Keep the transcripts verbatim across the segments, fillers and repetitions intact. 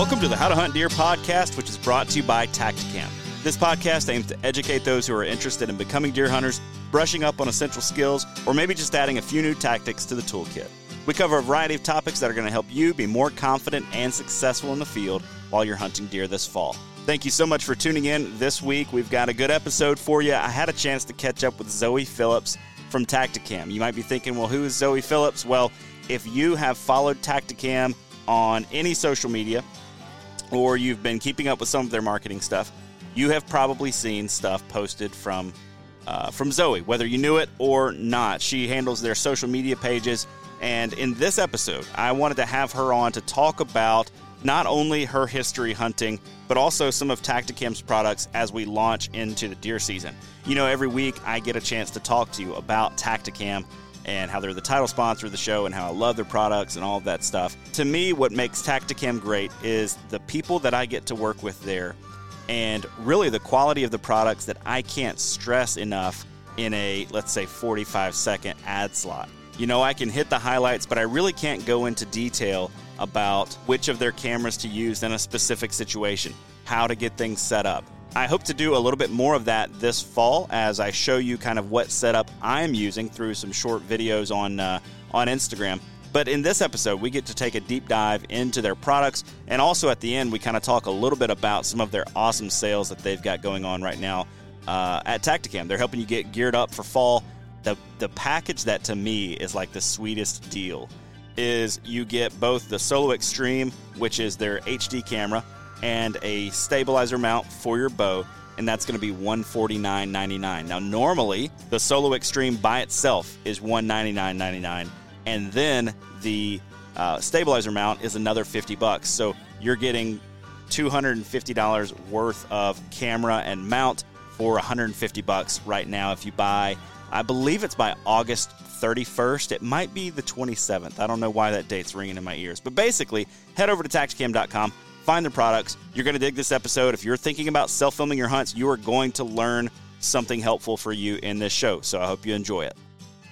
Welcome to the How to Hunt Deer Podcast, which is brought to you by TACTACAM. This podcast aims to educate those who are interested in becoming deer hunters, brushing up on essential skills, or maybe just adding a few new tactics to the toolkit. We cover a variety of topics that are going to help you be more confident and successful in the field while you're hunting deer this fall. Thank you so much for tuning in this week. We've got a good episode for you. I had a chance to catch up with Zoe Phillips from TACTACAM. You might be thinking, well, who is Zoe Phillips? Well, if you have followed TACTACAM on any social media, or you've been keeping up with some of their marketing stuff, you have probably seen stuff posted from uh, from Zoe, whether you knew it or not. She handles their social media pages, and in this episode, I wanted to have her on to talk about not only her history hunting, but also some of TACTACAM's products as we launch into the deer season. You know, every week I get a chance to talk to you about TACTACAM and how they're the title sponsor of the show and how I love their products and all of that stuff. To me, what makes TACTACAM great is the people that I get to work with there and really the quality of the products that I can't stress enough in a, let's say, forty-five second ad slot. You know, I can hit the highlights, but I really can't go into detail about which of their cameras to use in a specific situation, how to get things set up. I hope to do a little bit more of that this fall as I show you kind of what setup I'm using through some short videos on uh, on Instagram. But in this episode, we get to take a deep dive into their products. And also at the end, we kind of talk a little bit about some of their awesome sales that they've got going on right now uh, at TACTACAM. They're helping you get geared up for fall. The, the package that to me is like the sweetest deal is you get both the Solo Extreme, which is their H D camera, and a stabilizer mount for your bow, and that's going to be one hundred forty-nine ninety-nine. Now, normally, the Solo Extreme by itself is one hundred ninety-nine ninety-nine, and then the uh, stabilizer mount is another fifty bucks. So you're getting two hundred fifty dollars worth of camera and mount for one hundred fifty bucks right now if you buy. I believe it's by August thirty-first. It might be the twenty-seventh. I don't know why that date's ringing in my ears. But basically, head over to tactacam dot com. Find the products. You're going to dig this episode. If you're thinking about self-filming your hunts, you are going to learn something helpful for you in this show, so I hope you enjoy it.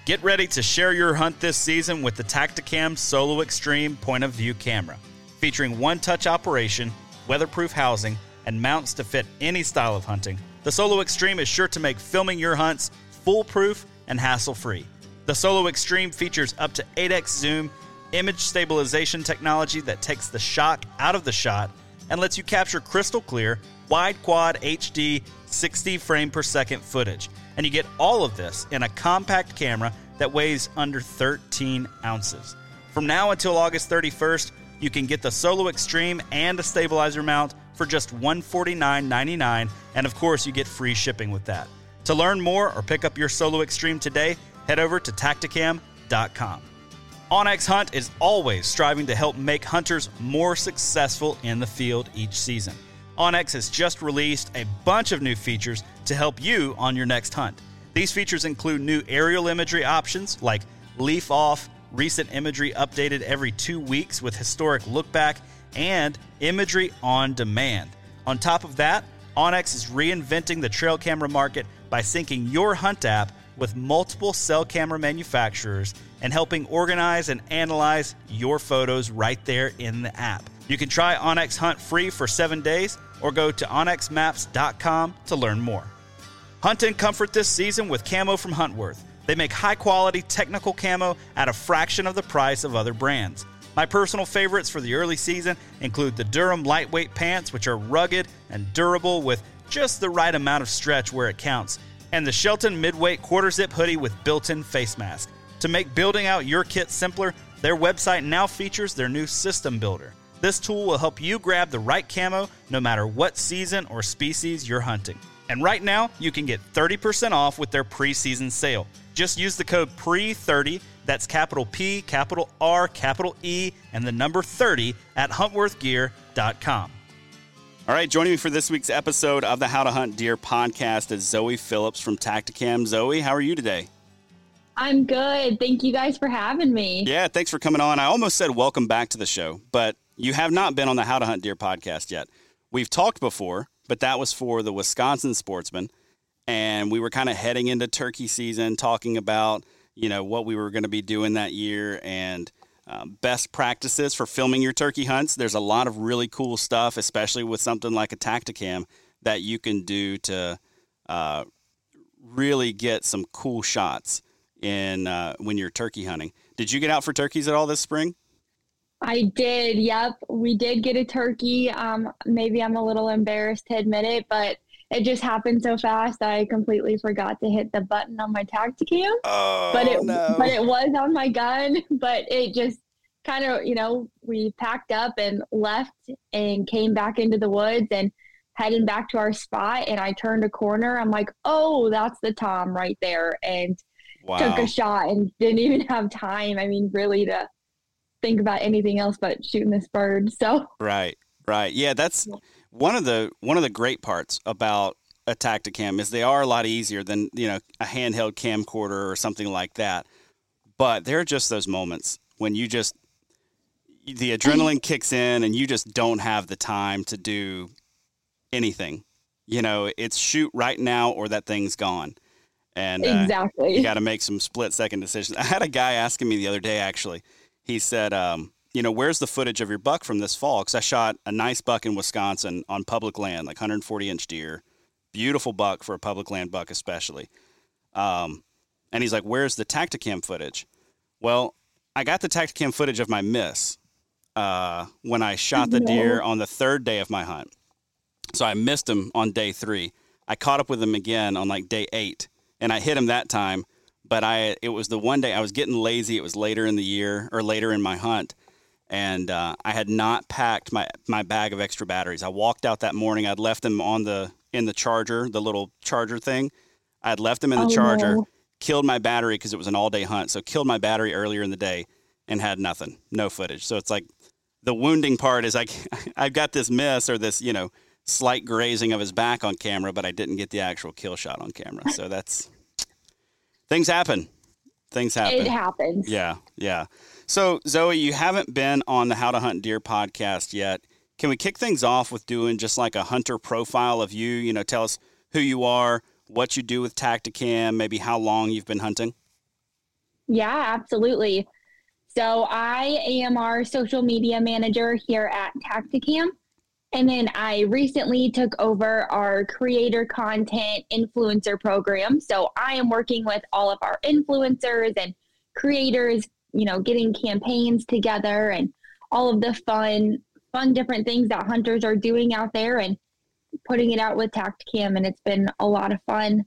Get ready to share your hunt this season with the TACTACAM Solo Extreme point-of-view camera. Featuring one-touch operation, weatherproof housing, and mounts to fit any style of hunting, the Solo Extreme is sure to make filming your hunts foolproof and hassle-free. The Solo Extreme features up to eight x zoom, image stabilization technology that takes the shock out of the shot and lets you capture crystal clear, wide quad H D, sixty frame per second footage. And you get all of this in a compact camera that weighs under thirteen ounces. From now until August thirty-first, you can get the Solo Extreme and a stabilizer mount for just one hundred forty-nine ninety-nine, and of course you get free shipping with that. To learn more or pick up your Solo Extreme today, head over to tactacam dot com. OnX Hunt is always striving to help make hunters more successful in the field each season. OnX has just released a bunch of new features to help you on your next hunt. These features include new aerial imagery options like leaf off, recent imagery updated every two weeks with historic look back, and imagery on demand. On top of that, OnX is reinventing the trail camera market by syncing your hunt app with multiple cell camera manufacturers and helping organize and analyze your photos right there in the app. You can try OnX Hunt free for seven days or go to onx maps dot com to learn more. Hunt in comfort this season with camo from Huntworth. They make high-quality technical camo at a fraction of the price of other brands. My personal favorites for the early season include the Durham lightweight pants, which are rugged and durable with just the right amount of stretch where it counts, and the Shelton Midweight Quarter Zip Hoodie with built-in face mask. To make building out your kit simpler, their website now features their new System Builder. This tool will help you grab the right camo no matter what season or species you're hunting. And right now, you can get thirty percent off with their pre-season sale. Just use the code P R E thirty, that's capital P, capital R, capital E, and the number thirty at huntworth gear dot com. All right, joining me for this week's episode of the How to Hunt Deer podcast is Zoe Phillips from TACTACAM. Zoe, how are you today? I'm good. Thank you guys for having me. Yeah, thanks for coming on. I almost said welcome back to the show, but you have not been on the How to Hunt Deer podcast yet. We've talked before, but that was for the Wisconsin Sportsman, and we were kind of heading into turkey season talking about, you know, what we were going to be doing that year and um, best practices for filming your turkey hunts. There's a lot of really cool stuff, especially with something like a TACTACAM, that you can do to uh, really get some cool shots in uh, when you're turkey hunting. Did you get out for turkeys at all this spring? I did. Yep. We did get a turkey. Um, maybe I'm a little embarrassed to admit it, but it just happened so fast. I completely forgot to hit the button on my TACTACAM, oh, but it, no. but it was on my gun, but it just kind of, you know, we packed up and left and came back into the woods and heading back to our spot. And I turned a corner. I'm like, oh, that's the tom right there. And wow. Took a shot and didn't even have time. I mean, really to think about anything else but shooting this bird. So, right. Right. Yeah. That's one of the, one of the great parts about a TACTACAM is they are a lot easier than, you know, a handheld camcorder or something like that. But there are just those moments when you just, the adrenaline kicks in and you just don't have the time to do anything, you know, it's shoot right now or that thing's gone. And uh, exactly. You got to make some split second decisions. I had a guy asking me the other day, actually, he said, um, you know, where's the footage of your buck from this fall? Because I shot a nice buck in Wisconsin on public land, like one hundred forty inch deer. Beautiful buck for a public land buck, especially. Um, and he's like, where's the TACTACAM footage? Well, I got the TACTACAM footage of my miss uh, when I shot the no. deer on the third day of my hunt. So I missed him on day three. I caught up with him again on like day eight, and I hit him that time. But I, it was the one day I was getting lazy. It was later in the year or later in my hunt. And uh, I had not packed my, my bag of extra batteries. I walked out that morning. I'd left them on the, in the charger, the little charger thing. I'd left them in the oh, charger, no. killed my battery because it was an all day hunt. So killed my battery earlier in the day and had nothing, no footage. So it's like the wounding part is like, I've got this miss or this, you know, slight grazing of his back on camera, but I didn't get the actual kill shot on camera. So that's... Things happen. Things happen. It happens. Yeah, yeah. So, Zoe, you haven't been on the How to Hunt Deer podcast yet. Can we kick things off with doing just like a hunter profile of you? You know, tell us who you are, what you do with TACTACAM, maybe how long you've been hunting. Yeah, absolutely. So I am our social media manager here at TACTACAM. And then I recently took over our creator content influencer program. So I am working with all of our influencers and creators, you know, getting campaigns together and all of the fun, fun different things that hunters are doing out there and putting it out with TACTACAM. And it's been a lot of fun.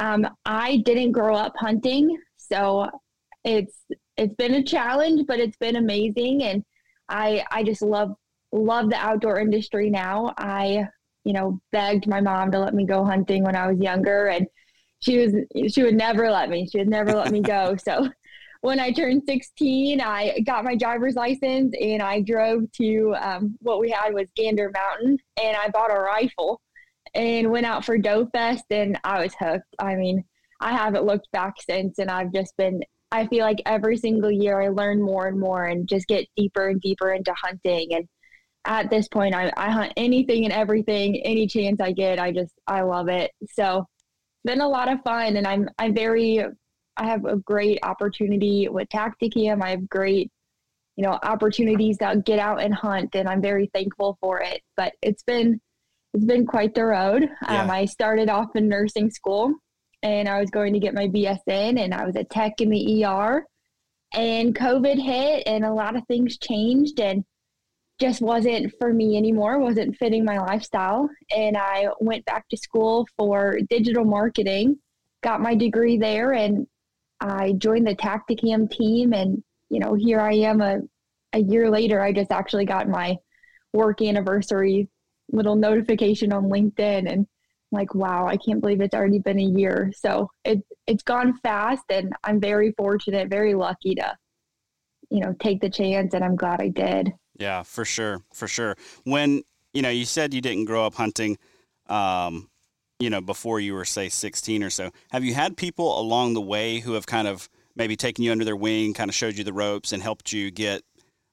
Um, I didn't grow up hunting, so it's it's been a challenge, but it's been amazing. And I I just love Love the outdoor industry now. I, you know, begged my mom to let me go hunting when I was younger, and she was she would never let me. She would never let me go. So when I turned sixteen, I got my driver's license and I drove to um, what we had was Gander Mountain, and I bought a rifle and went out for Doe Fest, and I was hooked. I mean, I haven't looked back since, and I've just been. I feel like every single year I learn more and more, and just get deeper and deeper into hunting and. At this point, I, I hunt anything and everything, any chance I get. I just, I love it. So it's been a lot of fun, and I'm, I'm very, I have a great opportunity with TACTACAM. I have great, you know, opportunities to get out and hunt, and I'm very thankful for it. But it's been, it's been quite the road. Yeah. Um, I started off in nursing school, and I was going to get my B S N, and I was a tech in the E R, and COVID hit, and a lot of things changed, and just wasn't for me anymore, wasn't fitting my lifestyle. And I went back to school for digital marketing, got my degree there, and I joined the TACTACAM team. And, you know, here I am a, a year later. I just actually got my work anniversary little notification on LinkedIn, and I'm like, wow, I can't believe it's already been a year. So it, it's gone fast, and I'm very fortunate, very lucky to, you know, take the chance, and I'm glad I did. Yeah, for sure. For sure. When, you know, you said you didn't grow up hunting, um, you know, before you were, say, sixteen or so. Have you had people along the way who have kind of maybe taken you under their wing, kind of showed you the ropes and helped you get,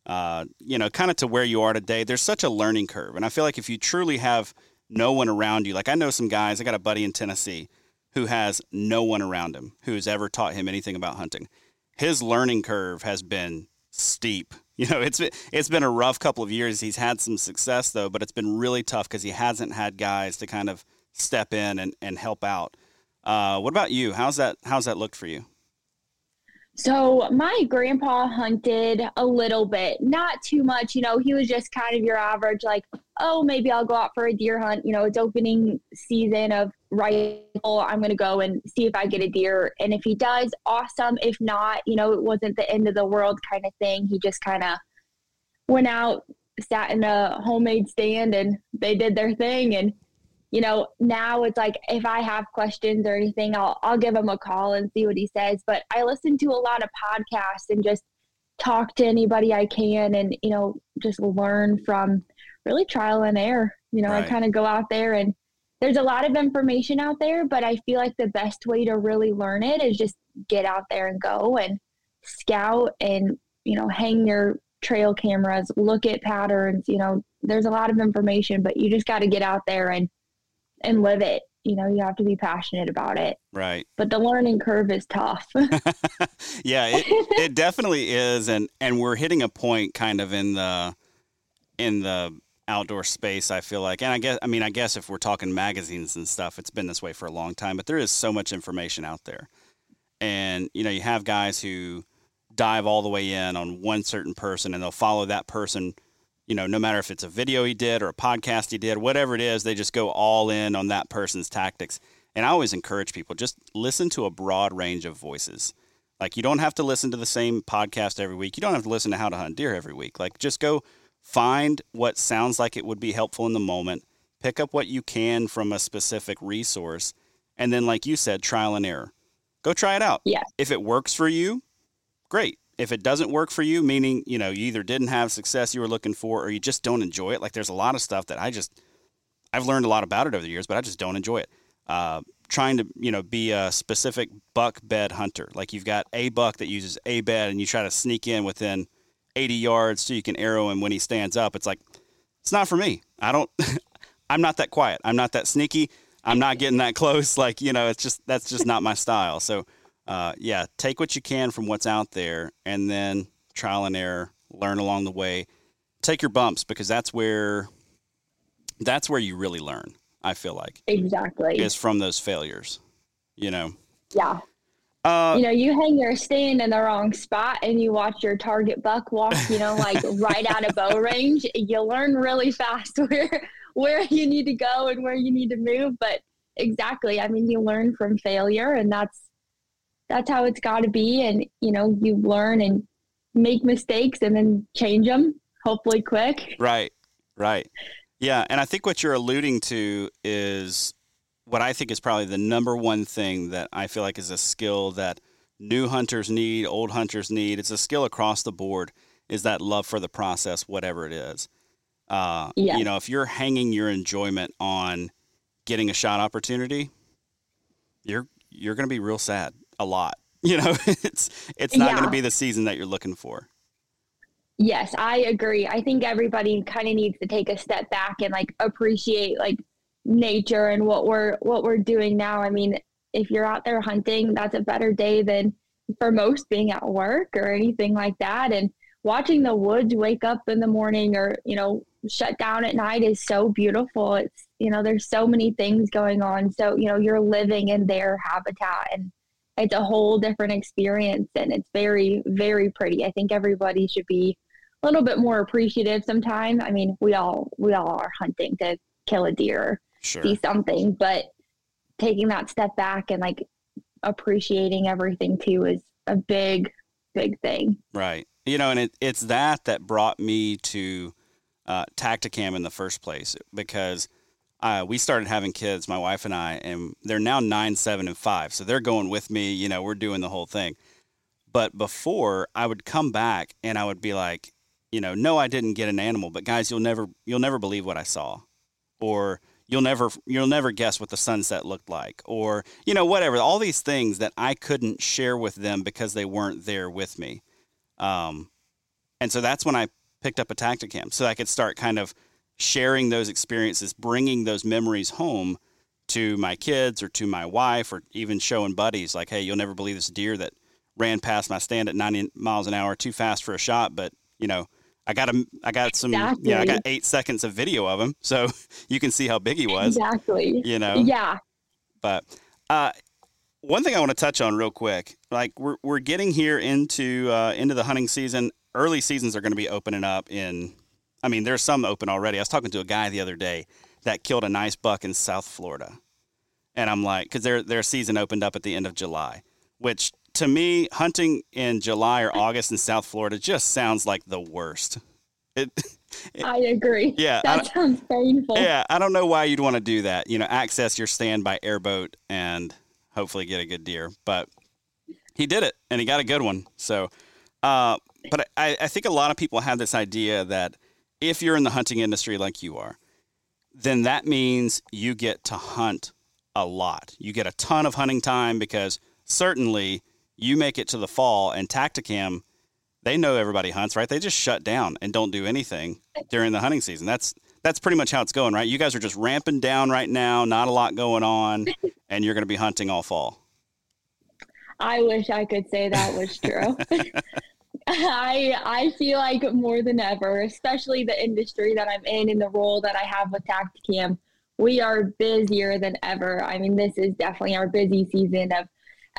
uh, you know, kind of to where you are today? There's such a learning curve. And I feel like if you truly have no one around you, like I know some guys, I got a buddy in Tennessee who has no one around him who's ever taught him anything about hunting. His learning curve has been steep. You know, it's it's been a rough couple of years. He's had some success, though, but it's been really tough because he hasn't had guys to kind of step in and, and help out. Uh, what about you? How's that, how's that looked for you? So my grandpa hunted a little bit, not too much. You know, he was just kind of your average, like, oh, maybe I'll go out for a deer hunt. You know, it's opening season of rifle. I'm going to go and see if I get a deer. And if he does, awesome. If not, you know, it wasn't the end of the world kind of thing. He just kind of went out, sat in a homemade stand, and they did their thing. And you know, now it's like if I have questions or anything, I'll I'll give him a call and see what he says. But I listen to a lot of podcasts and just talk to anybody I can and, you know, just learn from really trial and error. You know, right. I kind of go out there and there's a lot of information out there, but I feel like the best way to really learn it is just get out there and go and scout and, you know, hang your trail cameras, look at patterns. You know, there's a lot of information, but you just got to get out there and and live it. You know, you have to be passionate about it. Right. But the learning curve is tough. Yeah, it, it definitely is. And, and we're hitting a point kind of in the, in the outdoor space, I feel like. And I guess, I mean, I guess if we're talking magazines and stuff, it's been this way for a long time, but there is so much information out there. And, you know, you have guys who dive all the way in on one certain person and they'll follow that person. You know, no matter if it's a video he did or a podcast he did, whatever it is, they just go all in on that person's tactics. And I always encourage people, just listen to a broad range of voices. Like, you don't have to listen to the same podcast every week. You don't have to listen to How to Hunt Deer every week. Like, just go find what sounds like it would be helpful in the moment. Pick up what you can from a specific resource. And then, like you said, trial and error. Go try it out. Yeah. If it works for you, great. If it doesn't work for you, meaning, you know, you either didn't have success you were looking for or you just don't enjoy it. Like, there's a lot of stuff that I just, I've learned a lot about it over the years, but I just don't enjoy it. Uh, trying to, you know, be a specific buck bed hunter. Like, you've got a buck that uses a bed and you try to sneak in within eighty yards so you can arrow him when he stands up. It's like, it's not for me. I don't, I'm not that quiet. I'm not that sneaky. I'm not getting that close. Like, you know, it's just, that's just not my style. So, Uh, yeah, take what you can from what's out there and then trial and error, learn along the way, take your bumps, because that's where, that's where you really learn. I feel like. Exactly. Is from those failures, you know? Yeah. Uh, you know, you hang your stand in the wrong spot and you watch your target buck walk, you know, like right out of bow range. You learn really fast where, where you need to go and where you need to move. But exactly. I mean, you learn from failure, and that's, that's how it's got to be. And, you know, you learn and make mistakes and then change them, hopefully quick. Right. Right. Yeah. And I think what you're alluding to is what I think is probably the number one thing that I feel like is a skill that new hunters need, old hunters need. It's a skill across the board, is that love for the process, whatever it is. Uh, yeah. You know, if you're hanging your enjoyment on getting a shot opportunity, you're, you're going to be real sad. A lot, you know, it's, it's not yeah. going to be the season that you're looking for. Yes, I agree. I think everybody kind of needs to take a step back and like appreciate like nature and what we're, what we're doing now. I mean, if you're out there hunting, that's a better day than for most being at work or anything like that. And watching the woods wake up in the morning or, you know, shut down at night is so beautiful. It's, you know, there's so many things going on. So, you know, you're living in their habitat, and it's a whole different experience, and it's very, very pretty. I think everybody should be a little bit more appreciative sometime. I mean, we all, we all are hunting to kill a deer, sure. see something, but taking that step back and like appreciating everything too is a big, big thing. Right. You know, and it, it's that that brought me to uh, TACTACAM in the first place, because Uh, we started having kids, my wife and I, and they're now nine, seven, and five. So they're going with me, you know, we're doing the whole thing. But before, I would come back and I would be like, you know, no, I didn't get an animal, but guys, you'll never, you'll never believe what I saw, or you'll never, you'll never guess what the sunset looked like, or, you know, whatever, all these things that I couldn't share with them because they weren't there with me. Um, and so that's when I picked up a TACTACAM, so I could start kind of sharing those experiences, bringing those memories home to my kids or to my wife, or even showing buddies like, hey, you'll never believe this deer that ran past my stand at ninety miles an hour, too fast for a shot. But, you know, I got a, I got some, exactly. yeah, I got eight seconds of video of him. So you can see how big he was. Exactly. You know? Yeah. But uh, one thing I want to touch on real quick, like we're we're getting here into uh, into the hunting season. Early seasons are going to be opening up in, I mean, there's some open already. I was talking to a guy the other day that killed a nice buck in South Florida. And I'm like, because their their season opened up at the end of July, which to me, hunting in July or August in South Florida just sounds like the worst. It, it, I agree. Yeah, that sounds painful. Yeah, I don't know why you'd want to do that. You know, access your stand by airboat and hopefully get a good deer. But he did it, and he got a good one. So, uh, but I, I think a lot of people have this idea that if you're in the hunting industry like you are, then that means you get to hunt a lot. You get a ton of hunting time because certainly you make it to the fall, and TACTACAM, they know everybody hunts, right? They just shut down and don't do anything during the hunting season. That's that's pretty much how it's going, right? You guys are just ramping down right now, not a lot going on, and you're going to be hunting all fall. I wish I could say that was true. I I feel like more than ever, especially the industry that I'm in and the role that I have with TACTACAM, we are busier than ever. I mean, this is definitely our busy season of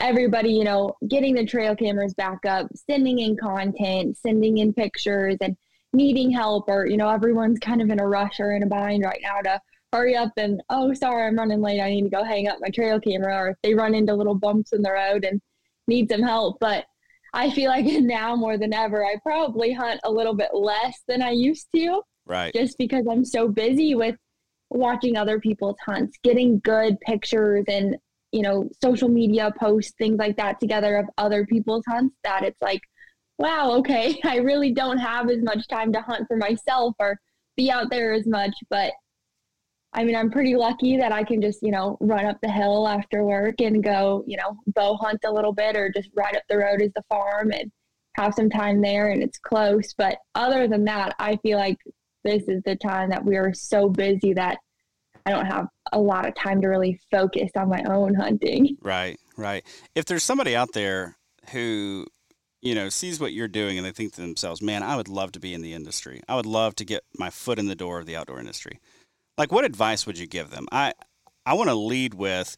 everybody, you know, getting the trail cameras back up, sending in content, sending in pictures and needing help, or, you know, everyone's kind of in a rush or in a bind right now to hurry up and, oh, sorry, I'm running late. I need to go hang up my trail camera, or if they run into little bumps in the road and need some help. But I feel like now more than ever, I probably hunt a little bit less than I used to. Right. Just because I'm so busy with watching other people's hunts, getting good pictures and, you know, social media posts, things like that together of other people's hunts, that it's like, wow, okay, I really don't have as much time to hunt for myself or be out there as much. But I mean, I'm pretty lucky that I can just, you know, run up the hill after work and go, you know, bow hunt a little bit, or just ride up the road is the farm and have some time there and it's close. But other than that, I feel like this is the time that we are so busy that I don't have a lot of time to really focus on my own hunting. Right, right. If there's somebody out there who, you know, sees what you're doing and they think to themselves, man, I would love to be in the industry. I would love to get my foot in the door of the outdoor industry. Like, what advice would you give them? I, I want to lead with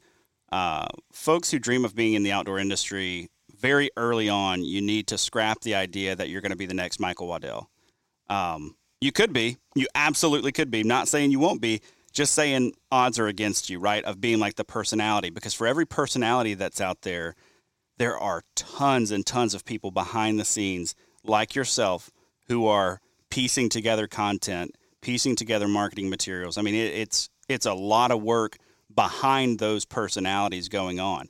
uh, folks who dream of being in the outdoor industry. Very early on, you need to scrap the idea that you're going to be the next Michael Waddell. Um, You could be, you absolutely could be, not saying you won't be, just saying odds are against you, right? Of being like the personality, because for every personality that's out there, there are tons and tons of people behind the scenes like yourself who are piecing together content, piecing together marketing materials. I mean, it, it's, it's a lot of work behind those personalities going on.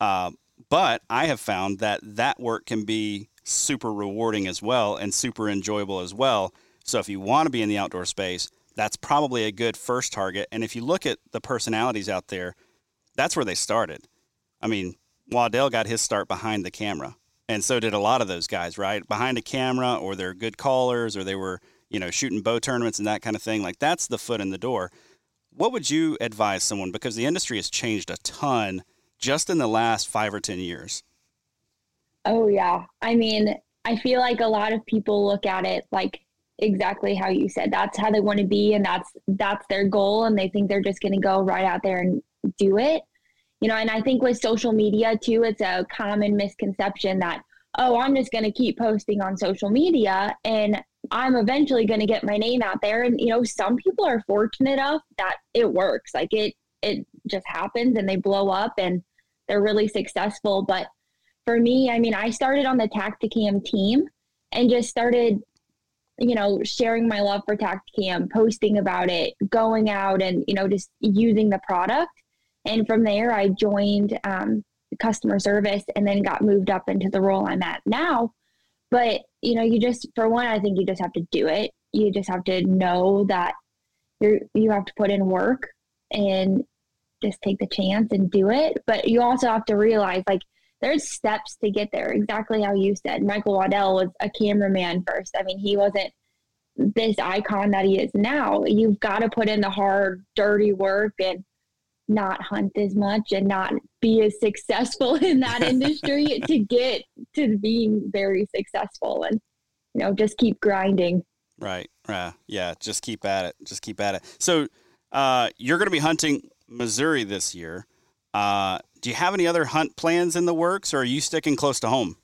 Uh, but I have found that that work can be super rewarding as well and super enjoyable as well. So if you want to be in the outdoor space, that's probably a good first target. And if you look at the personalities out there, that's where they started. I mean, Waddell got his start behind the camera. And so did a lot of those guys, right? Behind a camera, or they're good callers, or they were, you know, shooting bow tournaments and that kind of thing. Like, that's the foot in the door. What would you advise someone? Because the industry has changed a ton just in the last five or ten years. Oh, yeah. I mean, I feel like a lot of people look at it like, exactly how you said, that's how they want to be, and that's that's their goal, and they think they're just going to go right out there and do it, you know. And I think with social media too, it's a common misconception that, oh, I'm just going to keep posting on social media and I'm eventually going to get my name out there. And, you know, some people are fortunate enough that it works, like it it just happens and they blow up and they're really successful. But for me, I mean, I started on the TACTACAM team and just started, you know, sharing my love for TACTACAM, posting about it, going out and, you know, just using the product. And from there, I joined um, customer service and then got moved up into the role I'm at now. But, you know, you just, for one, I think you just have to do it. You just have to know that you're, you have to put in work and just take the chance and do it. But you also have to realize, like, there's steps to get there, exactly how you said. Michael Waddell was a cameraman first. I mean, he wasn't this icon that he is now. You've got to put in the hard, dirty work and not hunt as much and not be as successful in that industry to get to being very successful, and, you know, just keep grinding. Right. Uh, yeah. Just keep at it. Just keep at it. So uh, you're going to be hunting Missouri this year. Uh, do you have any other hunt plans in the works, or are you sticking close to home?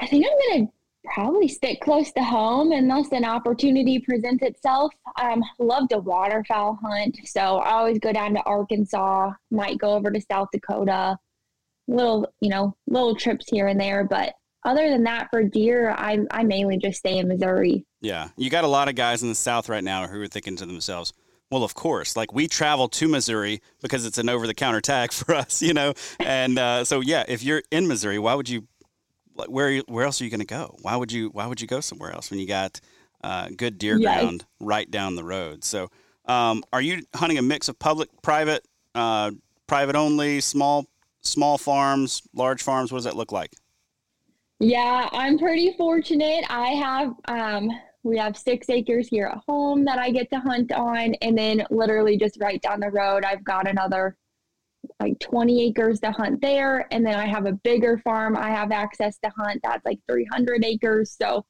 I think I'm going to probably stick close to home unless an opportunity presents itself. Um, love to waterfowl hunt. So I always go down to Arkansas, might go over to South Dakota, little, you know, little trips here and there. But other than that, for deer, I I mainly just stay in Missouri. Yeah. You got a lot of guys in the South right now who are thinking to themselves, well, of course, like we travel to Missouri because it's an over-the-counter tag for us, you know? And uh, so, yeah, if you're in Missouri, why would you, like, where where else are you going to go? Why would you why would you go somewhere else when you got uh, good deer ground yeah. right down the road? So um, are you hunting a mix of public, private, uh, private only, small small farms, large farms? What does that look like? Yeah, I'm pretty fortunate. I have um, we have six acres here at home that I get to hunt on, and then literally just right down the road, I've got another like twenty acres to hunt there. And then I have a bigger farm I have access to hunt that's like three hundred acres. So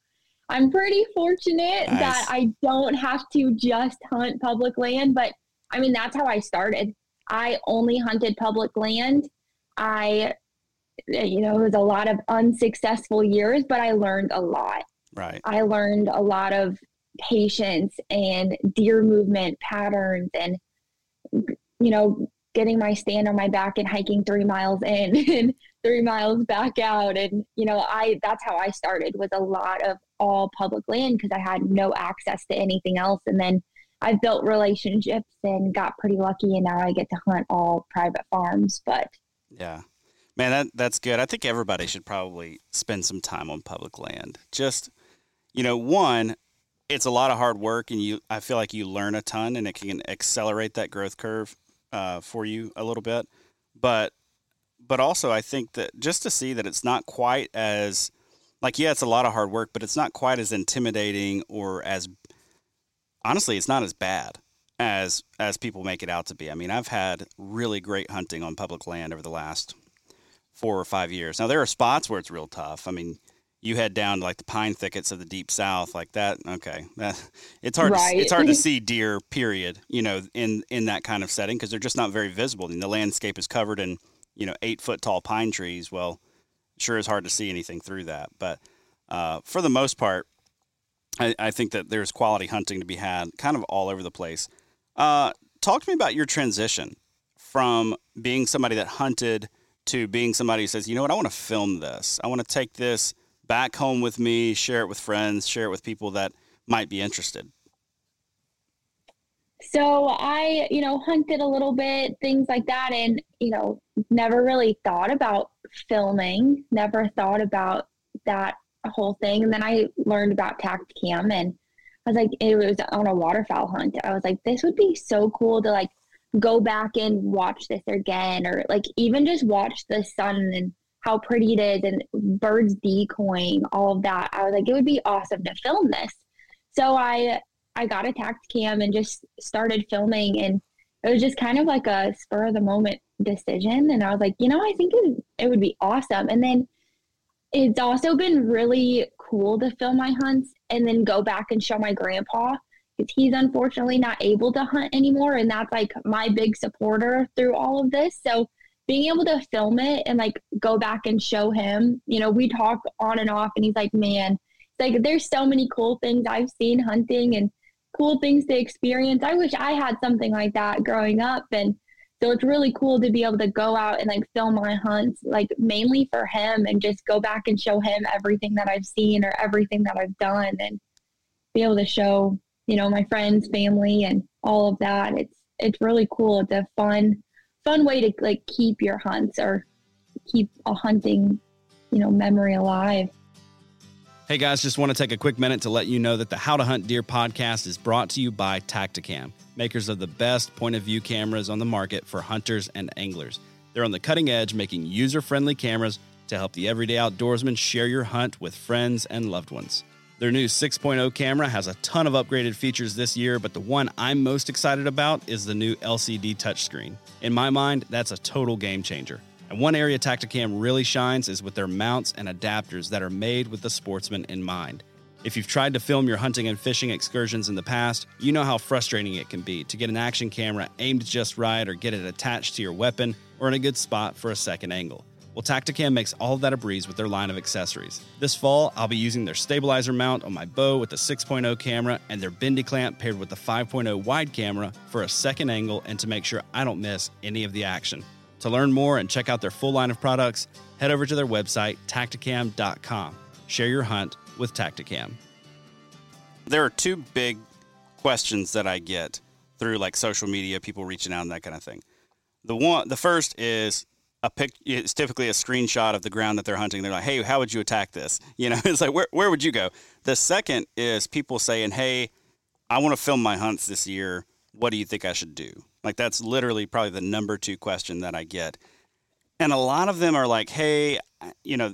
I'm pretty fortunate nice. that I don't have to just hunt public land. But I mean, that's how I started. I only hunted public land. I, you know, it was a lot of unsuccessful years, but I learned a lot. Right. I learned a lot of patience and deer movement patterns and, you know, getting my stand on my back and hiking three miles in and three miles back out. And, you know, I, that's how I started, was a lot of all public land because I had no access to anything else. And then I built relationships and got pretty lucky. And now I get to hunt all private farms, but yeah, man, that that's good. I think everybody should probably spend some time on public land. Just, you know, one, it's a lot of hard work and you, I feel like you learn a ton and it can accelerate that growth curve Uh, for you a little bit, but but also I think that just to see that it's not quite as like yeah it's a lot of hard work, but it's not quite as intimidating or as honestly it's not as bad as as people make it out to be. I mean, I've had really great hunting on public land over the last four or five years. Now there are spots where it's real tough. I mean, you head down to like the pine thickets of the deep South like that. Okay. That, it's hard. Right. To, it's hard to see deer period, you know, in, in that kind of setting, cause they're just not very visible. And the landscape is covered in, you know, eight foot tall pine trees. Well, sure is hard to see anything through that. But uh, for the most part, I, I think that there's quality hunting to be had kind of all over the place. Uh, talk to me about your transition from being somebody that hunted to being somebody who says, you know what, I want to film this. I want to take this back home with me, share it with friends, share it with people that might be interested. So I, you know, hunted a little bit, things like that. And, you know, never really thought about filming, never thought about that whole thing. And then I learned about TACTACAM and I was like, it was on a waterfowl hunt. I was like, this would be so cool to like go back and watch this again, or like even just watch the sun and how pretty it is and birds decoying, all of that. I was like, it would be awesome to film this. So I, I got a TACTACAM and just started filming, and it was just kind of like a spur of the moment decision. And I was like, you know, I think it, it would be awesome. And then it's also been really cool to film my hunts and then go back and show my grandpa, because he's unfortunately not able to hunt anymore. And that's like my big supporter through all of this. So being able to film it and like go back and show him, you know, we talk on and off and he's like, man, it's like, there's so many cool things I've seen hunting and cool things to experience. I wish I had something like that growing up. And so it's really cool to be able to go out and like film my hunts, like mainly for him, and just go back and show him everything that I've seen or everything that I've done, and be able to show, you know, my friends, family, and all of that. It's, it's really cool. It's a fun, fun way to like keep your hunts or keep a hunting, you know, memory alive. Hey guys, just want to take a quick minute to let you know that the How to Hunt Deer podcast is brought to you by TACTACAM, makers of the best point of view cameras on the market for hunters and anglers. They're on the cutting edge, making user-friendly cameras to help the everyday outdoorsman share your hunt with friends and loved ones. Their new six point oh camera has a ton of upgraded features this year, but the one I'm most excited about is the new L C D touchscreen. In my mind, that's a total game changer. And one area TACTACAM really shines is with their mounts and adapters that are made with the sportsman in mind. If you've tried to film your hunting and fishing excursions in the past, you know how frustrating it can be to get an action camera aimed just right or get it attached to your weapon or in a good spot for a second angle. Well, TACTACAM makes all of that a breeze with their line of accessories. This fall, I'll be using their stabilizer mount on my bow with the six point oh camera and their bendy clamp paired with the five point oh wide camera for a second angle and to make sure I don't miss any of the action. To learn more and check out their full line of products, head over to their website, tactacam dot com. Share your hunt with TACTACAM. There are two big questions that I get through like social media, people reaching out and that kind of thing. The one, the first is, A pic, it's typically a screenshot of the ground that they're hunting. They're like, hey, how would you attack this? You know, it's like, where where would you go? The second is people saying, hey, I want to film my hunts this year. What do you think I should do? Like, that's literally probably the number two question that I get. And a lot of them are like, hey, you know,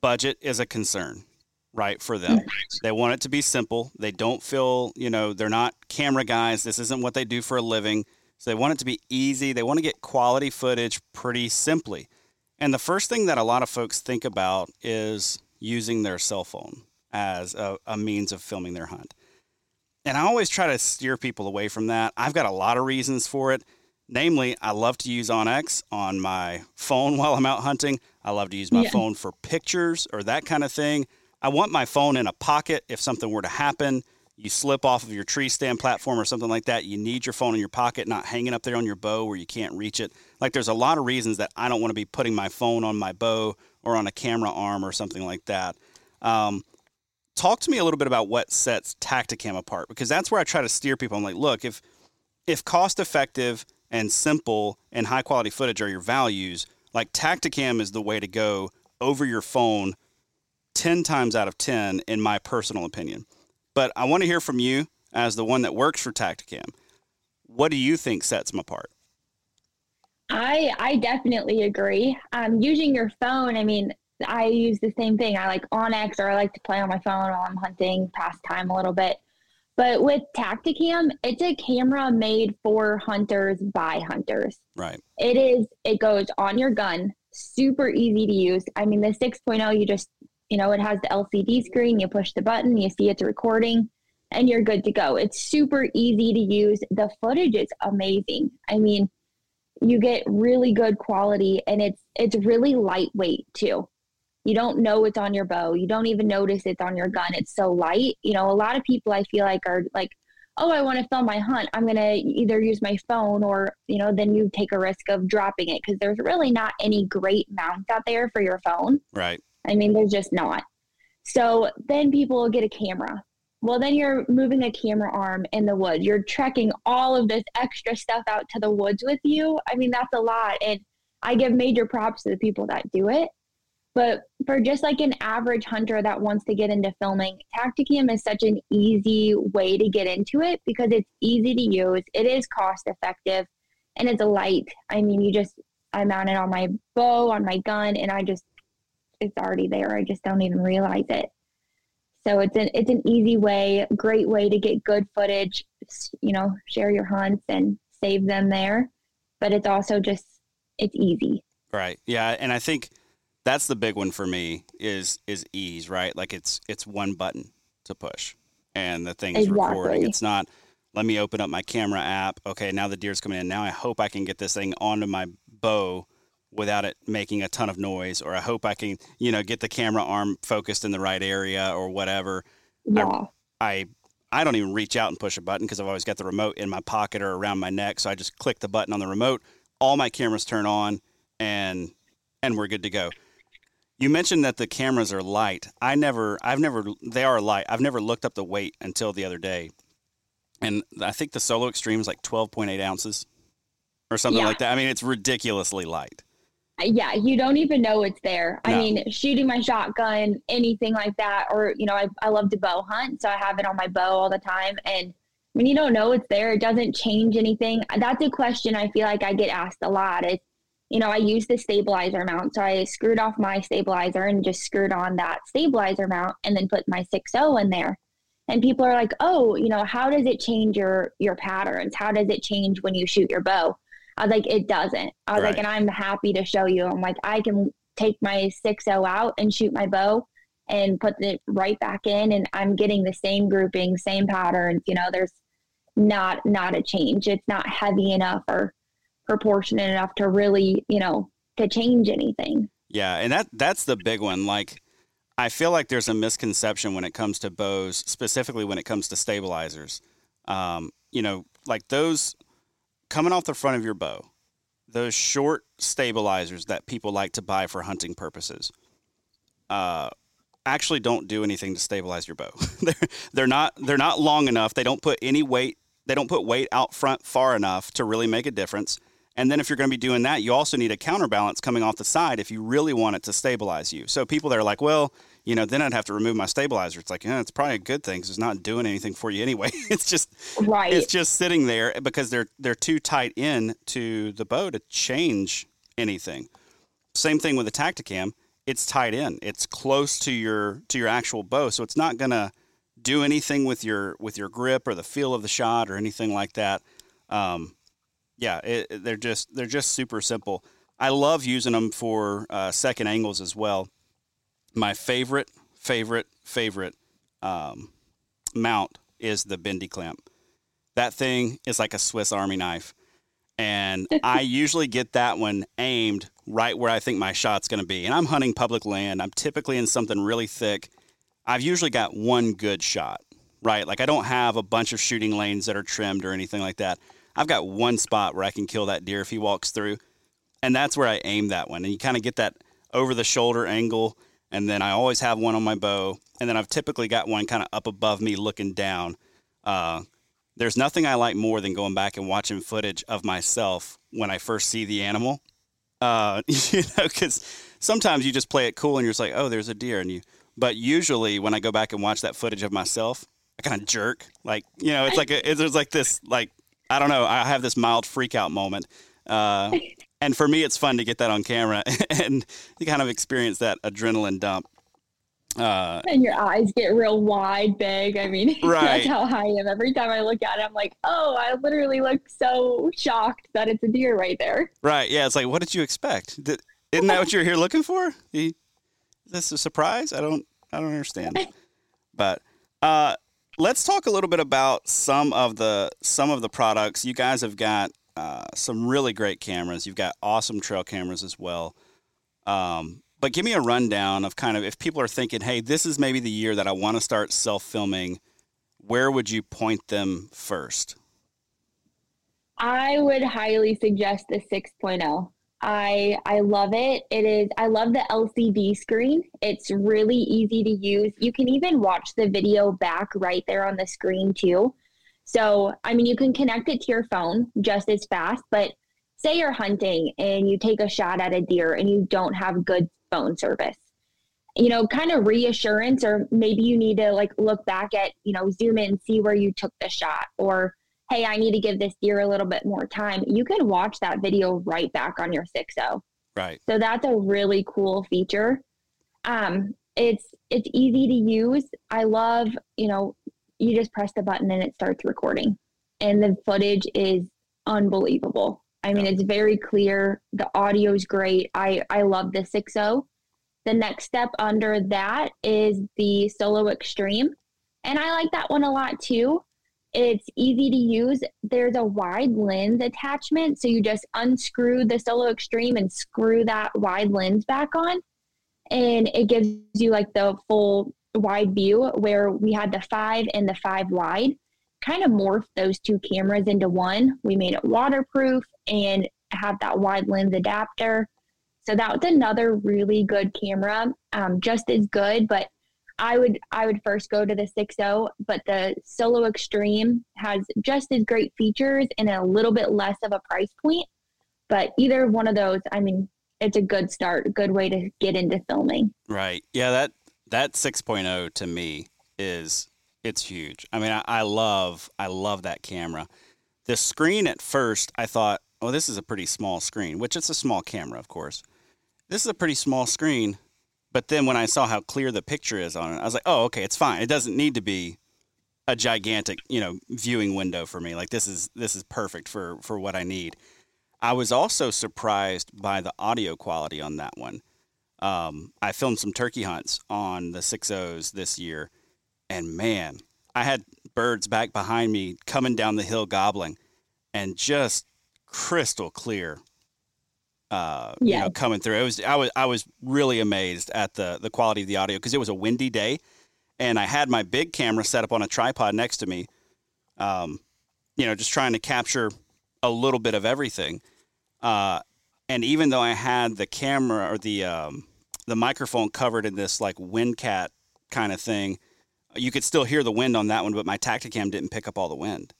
budget is a concern, right, for them. They want it to be simple. They don't feel, you know, they're not camera guys. This isn't what they do for a living. So they want it to be easy. They want to get quality footage pretty simply. And the first thing that a lot of folks think about is using their cell phone as a, a means of filming their hunt. And I always try to steer people away from that. I've got a lot of reasons for it. Namely, I love to use OnX on my phone while I'm out hunting. I love to use my yeah. phone for pictures or that kind of thing. I want my phone in a pocket if something were to happen. You slip off of your tree stand platform or something like that, you need your phone in your pocket, not hanging up there on your bow where you can't reach it. Like, there's a lot of reasons that I don't want to be putting my phone on my bow or on a camera arm or something like that. Um, talk to me a little bit about what sets TACTACAM apart, because that's where I try to steer people. I'm like, look, if if cost effective and simple and high quality footage are your values, like TACTACAM is the way to go over your phone ten times out of ten, in my personal opinion. But I want to hear from you as the one that works for TACTACAM. What do you think sets them apart? I I definitely agree. Um, using your phone, I mean, I use the same thing. I like OnX, or I like to play on my phone while I'm hunting, pass time a little bit. But with TACTACAM, it's a camera made for hunters by hunters. Right. It is. It goes on your gun. Super easy to use. I mean, the six point oh, you just You know, it has the L C D screen, you push the button, you see it's recording, and you're good to go. It's super easy to use. The footage is amazing. I mean, you get really good quality, and it's it's really lightweight too. You don't know it's on your bow. You don't even notice it's on your gun. It's so light. You know, a lot of people I feel like are like, oh, I want to film my hunt. I'm going to either use my phone or, you know, then you take a risk of dropping it because there's really not any great mount out there for your phone. Right. I mean, they're just not. So then people will get a camera. Well, then you're moving a camera arm in the woods. You're trekking all of this extra stuff out to the woods with you. I mean, that's a lot. And I give major props to the people that do it. But for just like an average hunter that wants to get into filming, TACTACAM is such an easy way to get into it because it's easy to use. It is cost effective and it's light. I mean, you just, I mount it on my bow, on my gun, and I just, it's already there. I just don't even realize it. So it's an, it's an easy way, great way to get good footage, you know, share your hunts and save them there. But it's also just, it's easy. Right. Yeah. And I think that's the big one for me is, is ease, right? Like it's, it's one button to push and the thing's exactly. recording. It's not, let me open up my camera app. Okay. Now the deer's coming in. Now I hope I can get this thing onto my bow without it making a ton of noise, or I hope I can, you know, get the camera arm focused in the right area or whatever. Yeah. I, I I don't even reach out and push a button because I've always got the remote in my pocket or around my neck. So I just click the button on the remote, all my cameras turn on, and and we're good to go. You mentioned that the cameras are light. I never, I've never, they are light. I've never looked up the weight until the other day. And I think the Solo Extreme is like twelve point eight ounces or something yeah. like that. I mean, it's ridiculously light. Yeah, you don't even know it's there. No. I mean, shooting my shotgun, anything like that, or, you know, I I love to bow hunt, so I have it on my bow all the time. And when you don't know it's there, it doesn't change anything. That's a question I feel like I get asked a lot. Is, you know, I used the stabilizer mount. So I screwed off my stabilizer and just screwed on that stabilizer mount and then put my six oh in there. And people are like, oh, you know, how does it change your, your patterns? How does it change when you shoot your bow? I was like, it doesn't. I was right. like, and I'm happy to show you. I'm like, I can take my six oh out and shoot my bow and put it right back in. And I'm getting the same grouping, same patterns. You know, there's not, not a change. It's not heavy enough or proportionate enough to really, you know, to change anything. Yeah. And that, that's the big one. Like, I feel like there's a misconception when it comes to bows, specifically when it comes to stabilizers. Um, you know, like those coming off the front of your bow, those short stabilizers that people like to buy for hunting purposes, uh, actually don't do anything to stabilize your bow. they're, they're not, they're not long enough. They don't put any weight. They don't put weight out front far enough to really make a difference. And then if you're going to be doing that, you also need a counterbalance coming off the side if you really want it to stabilize you. So people that are like, well, you know, then I'd have to remove my stabilizer. It's like, yeah, it's probably a good thing because it's not doing anything for you anyway. It's just right. It's just sitting there because they're they're too tight in to the bow to change anything. Same thing with the Tactacam. It's tight in. It's close to your to your actual bow, so it's not going to do anything with your with your grip or the feel of the shot or anything like that. Um Yeah, it, they're just they're just super simple. I love using them for uh, second angles as well. My favorite, favorite, favorite um, mount is the bendy clamp. That thing is like a Swiss Army knife, and I usually get that one aimed right where I think my shot's going to be. And I'm hunting public land. I'm typically in something really thick. I've usually got one good shot, right? Like I don't have a bunch of shooting lanes that are trimmed or anything like that. I've got one spot where I can kill that deer if he walks through, and that's where I aim that one. And you kind of get that over the shoulder angle, and then I always have one on my bow, and then I've typically got one kind of up above me looking down. Uh, there's nothing I like more than going back and watching footage of myself when I first see the animal, uh, you know, because sometimes you just play it cool and you're just like, oh, there's a deer, and you. But usually when I go back and watch that footage of myself, I kind of jerk, like you know, it's like a, there's like this like. I don't know. I have this mild freak out moment. Uh, and for me, it's fun to get that on camera and you kind of experience that adrenaline dump. Uh, and your eyes get real wide, big. I mean, right. That's how I am. Every time I look at it, I'm like, oh, I literally look so shocked that it's a deer right there. Right. Yeah. It's like, what did you expect? Did, isn't that what you're here looking for? Is this a surprise? I don't, I don't understand. But, uh, let's talk a little bit about some of the some of the products. You guys have got uh, some really great cameras. You've got awesome trail cameras as well. Um, but give me a rundown of kind of if people are thinking, hey, this is maybe the year that I want to start self-filming, where would you point them first? I would highly suggest the six point oh. I I love it. It is. I love the L C D screen. It's really easy to use. You can even watch the video back right there on the screen too. So, I mean, you can connect it to your phone just as fast, but say you're hunting and you take a shot at a deer and you don't have good phone service, you know, kind of reassurance, or maybe you need to like look back at, you know, zoom in, see where you took the shot, or hey, I need to give this deer a little bit more time. You can watch that video right back on your six oh. Right. So that's a really cool feature. Um, it's, it's easy to use. I love, you know, you just press the button and it starts recording and the footage is unbelievable. I mean, it's very clear. The audio is great. I, I love the six oh. The next step under that is the Solo Extreme. And I like that one a lot too. It's easy to use. There's a wide lens attachment. So you just unscrew the Solo Extreme and screw that wide lens back on. And it gives you like the full wide view, where we had the five and the five wide. Kind of morphed those two cameras into one. We made it waterproof and have that wide lens adapter. So that was another really good camera. Um, just as good, but I would I would first go to the six oh, but the Solo Extreme has just as great features and a little bit less of a price point. But either one of those, I mean, it's a good start, a good way to get into filming. Right. Yeah, that that six point oh to me is, it's huge. I mean, I, I love I love that camera. The screen at first, I thought, oh, this is a pretty small screen, which it's a small camera, of course. This is a pretty small screen. But then when I saw how clear the picture is on it, I was like, oh, okay, it's fine. It doesn't need to be a gigantic, you know, viewing window for me. Like this is this is perfect for, for what I need. I was also surprised by the audio quality on that one. Um, I filmed some turkey hunts on the six ohs this year, and man, I had birds back behind me coming down the hill gobbling, and just crystal clear. Uh, yeah. You know, coming through. It was I was I was really amazed at the the quality of the audio because it was a windy day, and I had my big camera set up on a tripod next to me. Um, you know, just trying to capture a little bit of everything. Uh, and even though I had the camera or the um, the microphone covered in this like wind cat kind of thing, you could still hear the wind on that one, but my Tactacam didn't pick up all the wind.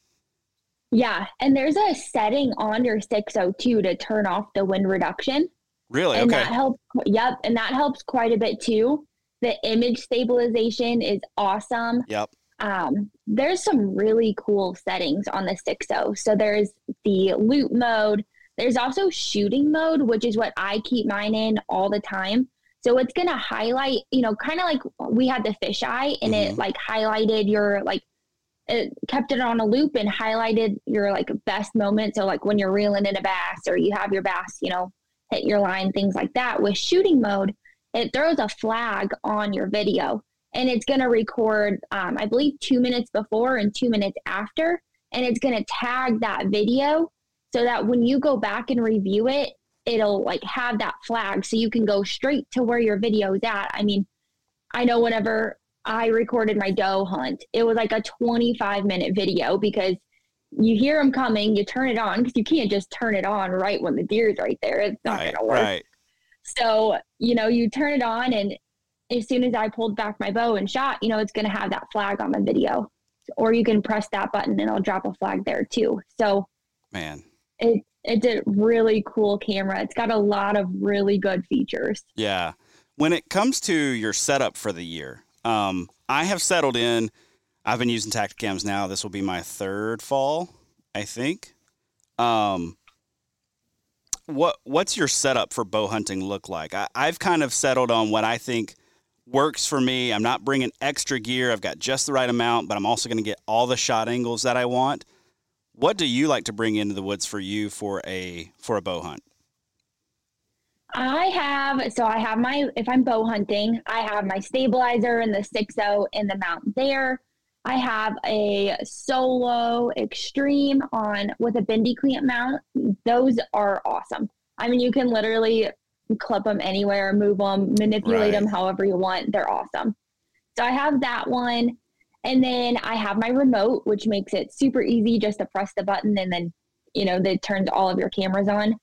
Yeah, and there's a setting on your six oh two to turn off the wind reduction. Really? And okay. That helps, yep, and that helps quite a bit too. The image stabilization is awesome. Yep. Um, there's some really cool settings on the six oh. So there's the loot mode. There's also shooting mode, which is what I keep mine in all the time. So it's going to highlight, you know, kind of like we had the fisheye, and mm-hmm. it like highlighted your like, it kept it on a loop and highlighted your like best moment. So like when you're reeling in a bass or you have your bass, you know, hit your line, things like that. With shooting mode, it throws a flag on your video, and it's going to record, um, I believe two minutes before and two minutes after, and it's going to tag that video so that when you go back and review it, it'll like have that flag so you can go straight to where your video is at. I mean, I know whenever I recorded my doe hunt, it was like a twenty-five minute video because you hear them coming, you turn it on because you can't just turn it on right when the deer's right there. It's not right, going to work. Right. So, you know, you turn it on, and as soon as I pulled back my bow and shot, you know, it's going to have that flag on the video, or you can press that button and it'll drop a flag there too. So man, it, it's a really cool camera. It's got a lot of really good features. Yeah. When it comes to your setup for the year, Um, I have settled in. I've been using Tactacams now. This will be my third fall, I think. Um, what what's your setup for bow hunting look like? I, I've kind of settled on what I think works for me. I'm not bringing extra gear. I've got just the right amount, but I'm also going to get all the shot angles that I want. What do you like to bring into the woods for you for a for a bow hunt? I have, so I have my, if I'm bow hunting, I have my stabilizer and the six oh in the mount there. I have a solo extreme on with a bendy clamp mount. Those are awesome. I mean, you can literally clip them anywhere, move them, manipulate right. them however you want. They're awesome. So I have that one. And then I have my remote, which makes it super easy just to press the button. And then, you know, that turns all of your cameras on.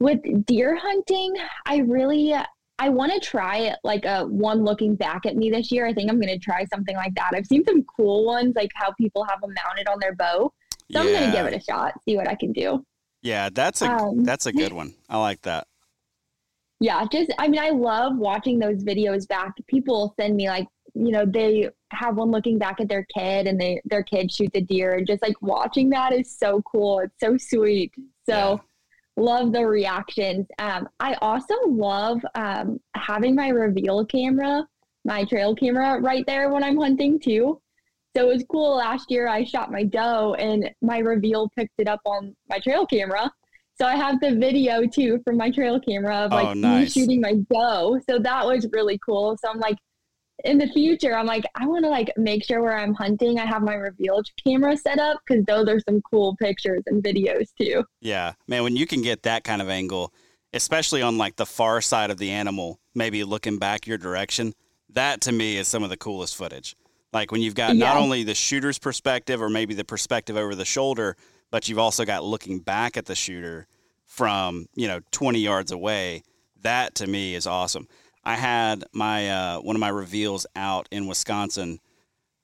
With deer hunting, I really, I want to try it like a one looking back at me this year. I think I'm going to try something like that. I've seen some cool ones, like how people have them mounted on their bow. So yeah. I'm going to give it a shot, see what I can do. Yeah, that's a, um, that's a good one. I like that. Yeah, just, I mean, I love watching those videos back. People send me like, you know, they have one looking back at their kid and they, their kid shoots a deer, and just like watching that is so cool. It's so sweet. So yeah. Love the reactions. Um, I also love um, having my reveal camera, my trail camera right there when I'm hunting too. So it was cool. Last year I shot my doe and my reveal picked it up on my trail camera. So I have the video too from my trail camera of like oh, nice. me shooting my doe. So that was really cool. So I'm like, in the future, I'm like, I want to like make sure where I'm hunting, I have my reveal camera set up, because those are some cool pictures and videos too. Yeah, man, when you can get that kind of angle, especially on like the far side of the animal, maybe looking back your direction, that to me is some of the coolest footage. Like when you've got yeah. not only the shooter's perspective or maybe the perspective over the shoulder, but you've also got looking back at the shooter from, you know, twenty yards away. That to me is awesome. I had my uh, one of my reveals out in Wisconsin,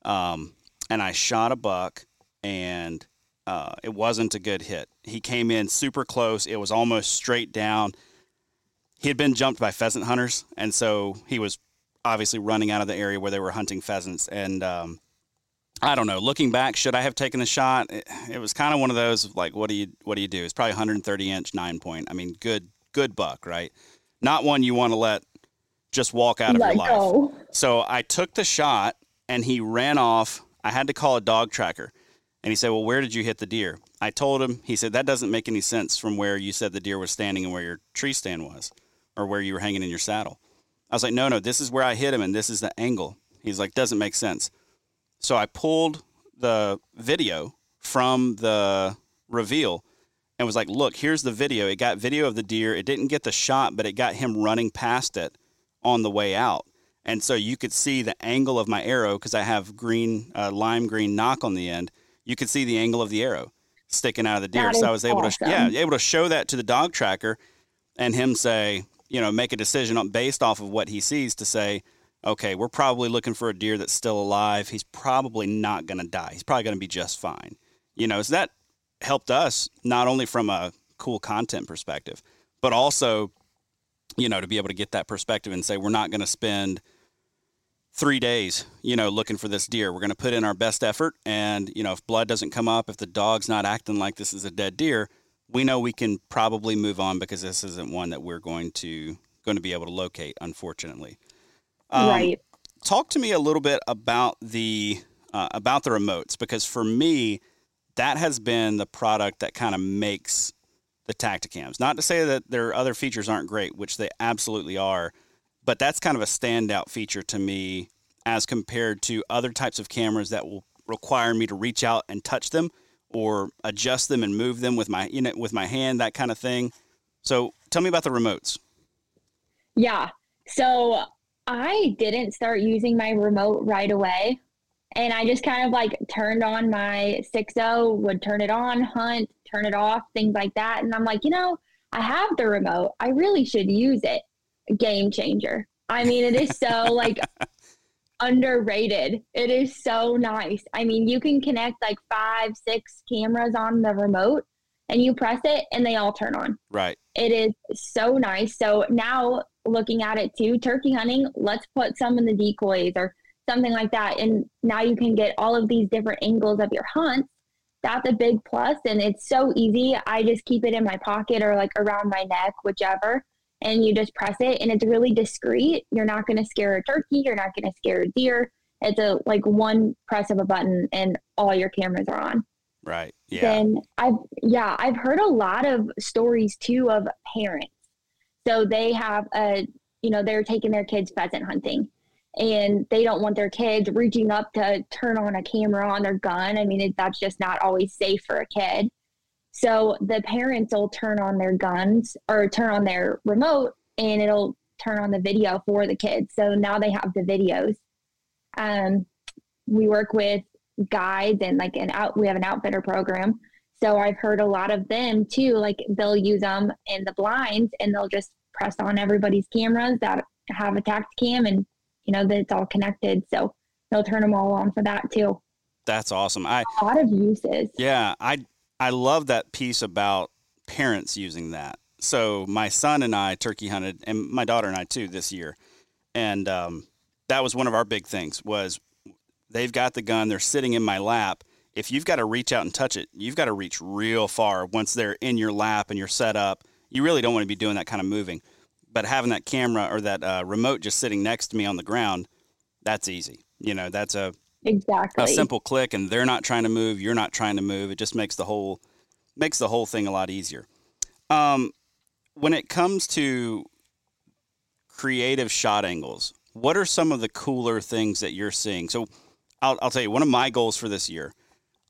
um, and I shot a buck, and uh, it wasn't a good hit. He came in super close. It was almost straight down. He had been jumped by pheasant hunters, and so he was obviously running out of the area where they were hunting pheasants, and um, I don't know, looking back, should I have taken the shot? It, it was kind of one of those, like, what do you, what do you do? It's probably one hundred thirty inch nine point. I mean, good, good buck, right? Not one you want to let just walk out of let your life. Go. So I took the shot and he ran off. I had to call a dog tracker and he said, well, where did you hit the deer? I told him, he said, that doesn't make any sense from where you said the deer was standing and where your tree stand was or where you were hanging in your saddle. I was like, no, no, this is where I hit him. And this is the angle. He's like, doesn't make sense. So I pulled the video from the reveal and was like, look, here's the video. It got video of the deer. It didn't get the shot, but it got him running past it on the way out. And so you could see the angle of my arrow because I have green, uh, lime green knock on the end. You could see the angle of the arrow sticking out of the deer. So I was able awesome. to, yeah, able to show that to the dog tracker and him say, you know, make a decision on, based off of what he sees to say, okay, we're probably looking for a deer that's still alive. He's probably not going to die. He's probably going to be just fine. You know, so that helped us not only from a cool content perspective, but also, you know, to be able to get that perspective and say, we're not going to spend three days, you know, looking for this deer. We're going to put in our best effort. And, you know, if blood doesn't come up, if the dog's not acting like this is a dead deer, we know we can probably move on because this isn't one that we're going to, going to be able to locate, unfortunately. Um, right. Talk to me a little bit about the uh, about the remotes, because for me, that has been the product that kind of makes the Tactacams. Not to say that their other features aren't great, which they absolutely are, but that's kind of a standout feature to me as compared to other types of cameras that will require me to reach out and touch them or adjust them and move them with my, you know, with my hand, that kind of thing. So tell me about the remotes. Yeah. So I didn't start using my remote right away, and I just kind of like turned on my six oh, would turn it on, hunt, turn it off, things like that. And I'm like, you know, I have the remote. I really should use it. Game changer. I mean, it is so like underrated. It is so nice. I mean, you can connect like five, six cameras on the remote and you press it and they all turn on. Right. It is so nice. So now looking at it too, turkey hunting, let's put some in the decoys or something like that. And now you can get all of these different angles of your hunts. That's a big plus, and it's so easy. I just keep it in my pocket or like around my neck, whichever, and you just press it and it's really discreet. You're not going to scare a turkey. You're not going to scare a deer. It's a like one press of a button and all your cameras are on. Right. Yeah. Then I've, yeah, I've heard a lot of stories too of parents. So they have a, you know, they're taking their kids pheasant hunting and they don't want their kids reaching up to turn on a camera on their gun. I mean, it, that's just not always safe for a kid. So the parents will turn on their guns or turn on their remote and it'll turn on the video for the kids. So now they have the videos. Um, we work with guides and like an out, we have an outfitter program. So I've heard a lot of them too, like they'll use them in the blinds and they'll just press on everybody's cameras that have a Tactacam and you know, that it's all connected. So they'll turn them all on for that too. That's awesome. I, a lot of uses. Yeah. I, I love that piece about parents using that. So my son and I turkey hunted and my daughter and I too this year. And, um, that was one of our big things was they've got the gun, they're sitting in my lap. If you've got to reach out and touch it, you've got to reach real far. Once they're in your lap and you're set up, you really don't want to be doing that kind of moving. But having that camera or that uh, remote just sitting next to me on the ground, that's easy. You know, that's a exactly a simple click, and they're not trying to move, you're not trying to move. It just makes the whole makes the whole thing a lot easier. Um, when it comes to creative shot angles, what are some of the cooler things that you're seeing? So, I'll I'll tell you one of my goals for this year.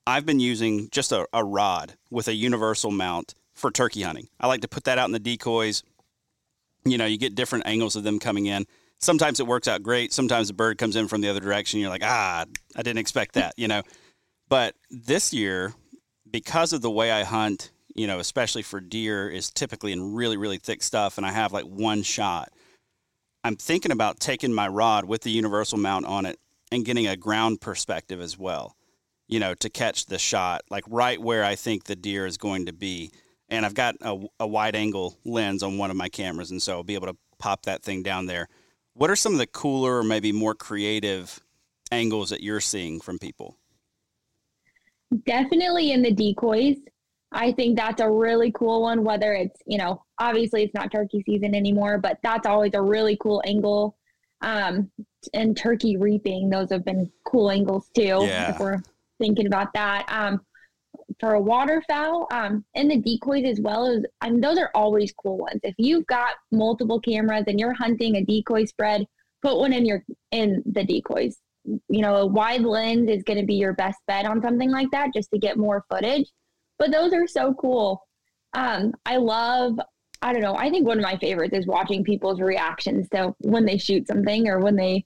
I've been using just a, a rod with a universal mount for turkey hunting. I like to put that out in the decoys. You know, you get different angles of them coming in. Sometimes it works out great. Sometimes the bird comes in from the other direction. You're like, ah, I didn't expect that, you know. But this year, because of the way I hunt, you know, especially for deer, is typically in really, really thick stuff, and I have like one shot. I'm thinking about taking my rod with the universal mount on it and getting a ground perspective as well, you know, to catch the shot, like right where I think the deer is going to be. And I've got a, a wide angle lens on one of my cameras. And so I'll be able to pop that thing down there. What are some of the cooler or maybe more creative angles that you're seeing from people? Definitely in the decoys. I think that's a really cool one, whether it's, you know, obviously it's not turkey season anymore, but that's always a really cool angle. Um, and turkey reaping, those have been cool angles too. Yeah. If we're thinking about that. Um, for a waterfowl, um, and the decoys as well as, I mean, those are always cool ones. If you've got multiple cameras and you're hunting a decoy spread, put one in your, in the decoys. You know, a wide lens is going to be your best bet on something like that just to get more footage. But those are so cool. Um, I love, I don't know, I think one of my favorites is watching people's reactions. So when they shoot something or when they,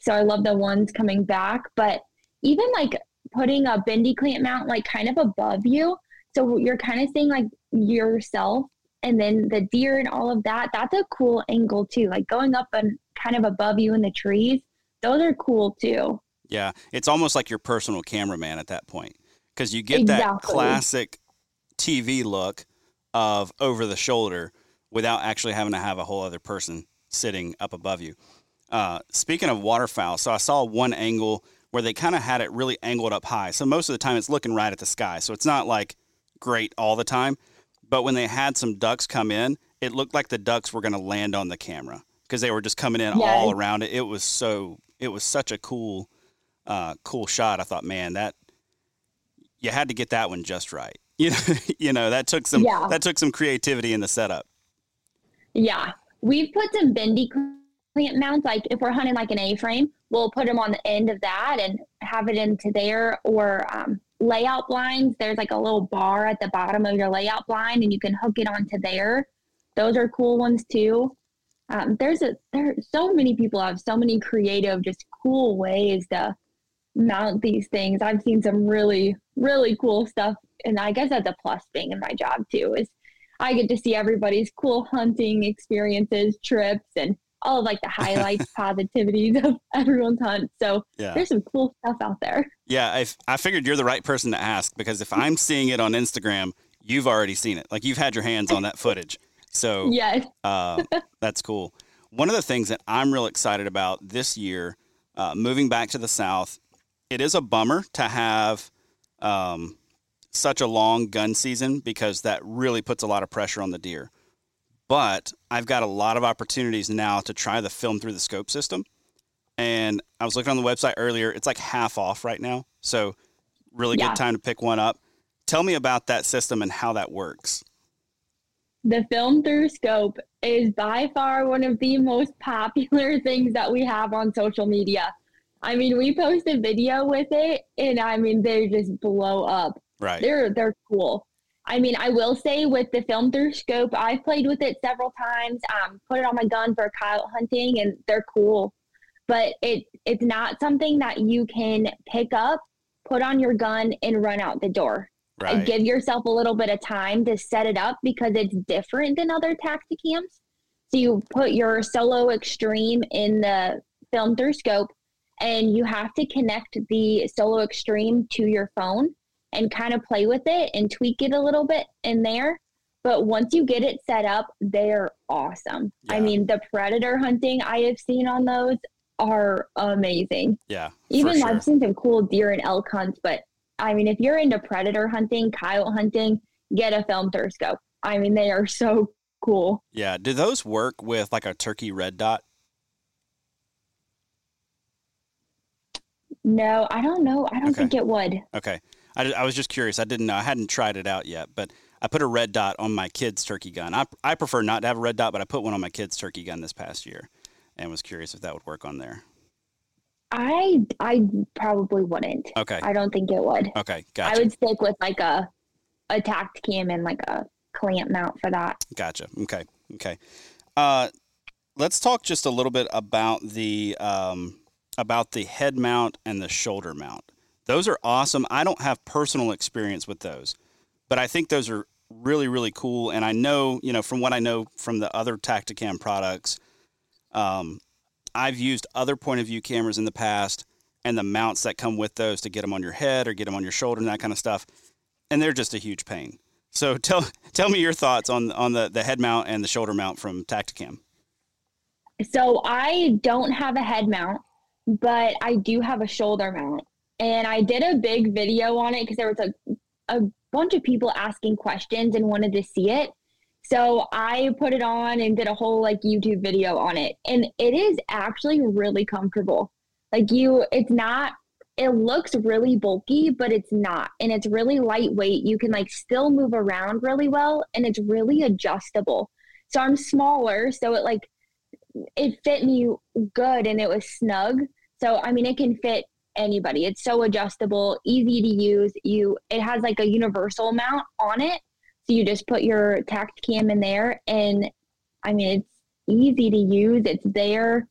so I love the ones coming back, but even like putting a bendy clamp mount, like kind of above you. So you're kind of seeing like yourself and then the deer and all of that. That's a cool angle too. Like going up and kind of above you in the trees. Those are cool too. Yeah. It's almost like your personal cameraman at that point. Because you get exactly. that classic T V look of over the shoulder without actually having to have a whole other person sitting up above you. Uh, speaking of waterfowl, so I saw one angle where they kind of had it really angled up high. So most of the time it's looking right at the sky. So it's not like great all the time. But when they had some ducks come in, it looked like the ducks were going to land on the camera because they were just coming in yes. all around it. It was so, it was such a cool, uh, cool shot. I thought, man, that, you had to get that one just right. You know, you know, that took some, yeah. that took some creativity in the setup. Yeah. We've put some bendy clamp mounts. Like if we're hunting like an A-frame, we'll put them on the end of that and have it into there or um, layout blinds. There's like a little bar at the bottom of your layout blind and you can hook it onto there. Those are cool ones too. Um, there's a, there are so many people have so many creative, just cool ways to mount these things. I've seen some really, really cool stuff. And I guess that's a plus thing in my job too, is I get to see everybody's cool hunting experiences, trips, and all of like the highlights, positivities of everyone's hunt. So yeah. there's some cool stuff out there. Yeah. I, f- I figured you're the right person to ask, because if I'm seeing it on Instagram, you've already seen it. Like you've had your hands on that footage. So yes. uh, that's cool. One of the things that I'm real excited about this year, uh, moving back to the South, it is a bummer to have um, such a long gun season because that really puts a lot of pressure on the deer. But I've got a lot of opportunities now to try the film through the scope system. And I was looking on the website earlier. It's like half off right now. So really yeah. good time to pick one up. Tell me about that system and how that works. The film through scope is by far one of the most popular things that we have on social media. I mean, we post a video with it, and I mean, they just blow up. Right. They're they're cool. I mean, I will say with the film through scope, I've played with it several times, um, put it on my gun for coyote hunting, and they're cool. But it it's not something that you can pick up, put on your gun, and run out the door. Right. And give yourself a little bit of time to set it up because it's different than other Tactacams. So you put your Solo Extreme in the film through scope, and you have to connect the Solo Extreme to your phone and kind of play with it and tweak it a little bit in there. But once you get it set up, they're awesome. Yeah. I mean, the predator hunting I have seen on those are amazing. Yeah. Even sure. I've seen some cool deer and elk hunts, but I mean, if you're into predator hunting, coyote hunting, get a film through scope. I mean, they are so cool. Yeah. Do those work with like a turkey red dot? No, I don't know. I don't okay. think it would. Okay. I, I was just curious. I didn't know. I hadn't tried it out yet, but I put a red dot on my kid's turkey gun. I I prefer not to have a red dot, but I put one on my kid's turkey gun this past year and was curious if that would work on there. I, I probably wouldn't. Okay. I don't think it would. Okay. Gotcha. I would stick with like a, a Tactacam and like a clamp mount for that. Gotcha. Okay. Okay. Uh, let's talk just a little bit about the, um, about the head mount and the shoulder mount. Those are awesome. I don't have personal experience with those, but I think those are really, really cool. And I know, you know, from what I know from the other Tactacam products, um, I've used other point of view cameras in the past and the mounts that come with those to get them on your head or get them on your shoulder and that kind of stuff. And they're just a huge pain. So tell, tell me your thoughts on, on the, the head mount and the shoulder mount from Tactacam. So I don't have a head mount, but I do have a shoulder mount. And I did a big video on it because there was a, a bunch of people asking questions and wanted to see it. So I put it on and did a whole like YouTube video on it. And it is actually really comfortable. Like you, it's not, it looks really bulky, but it's not. And it's really lightweight. You can like still move around really well. And it's really adjustable. So I'm smaller. So it like, it fit me good and it was snug. So, I mean, it can fit anybody. It's so adjustable, easy to use. You, it has like a universal mount on it. So you just put your TACTACAM in there, and I mean, it's easy to use. It's there.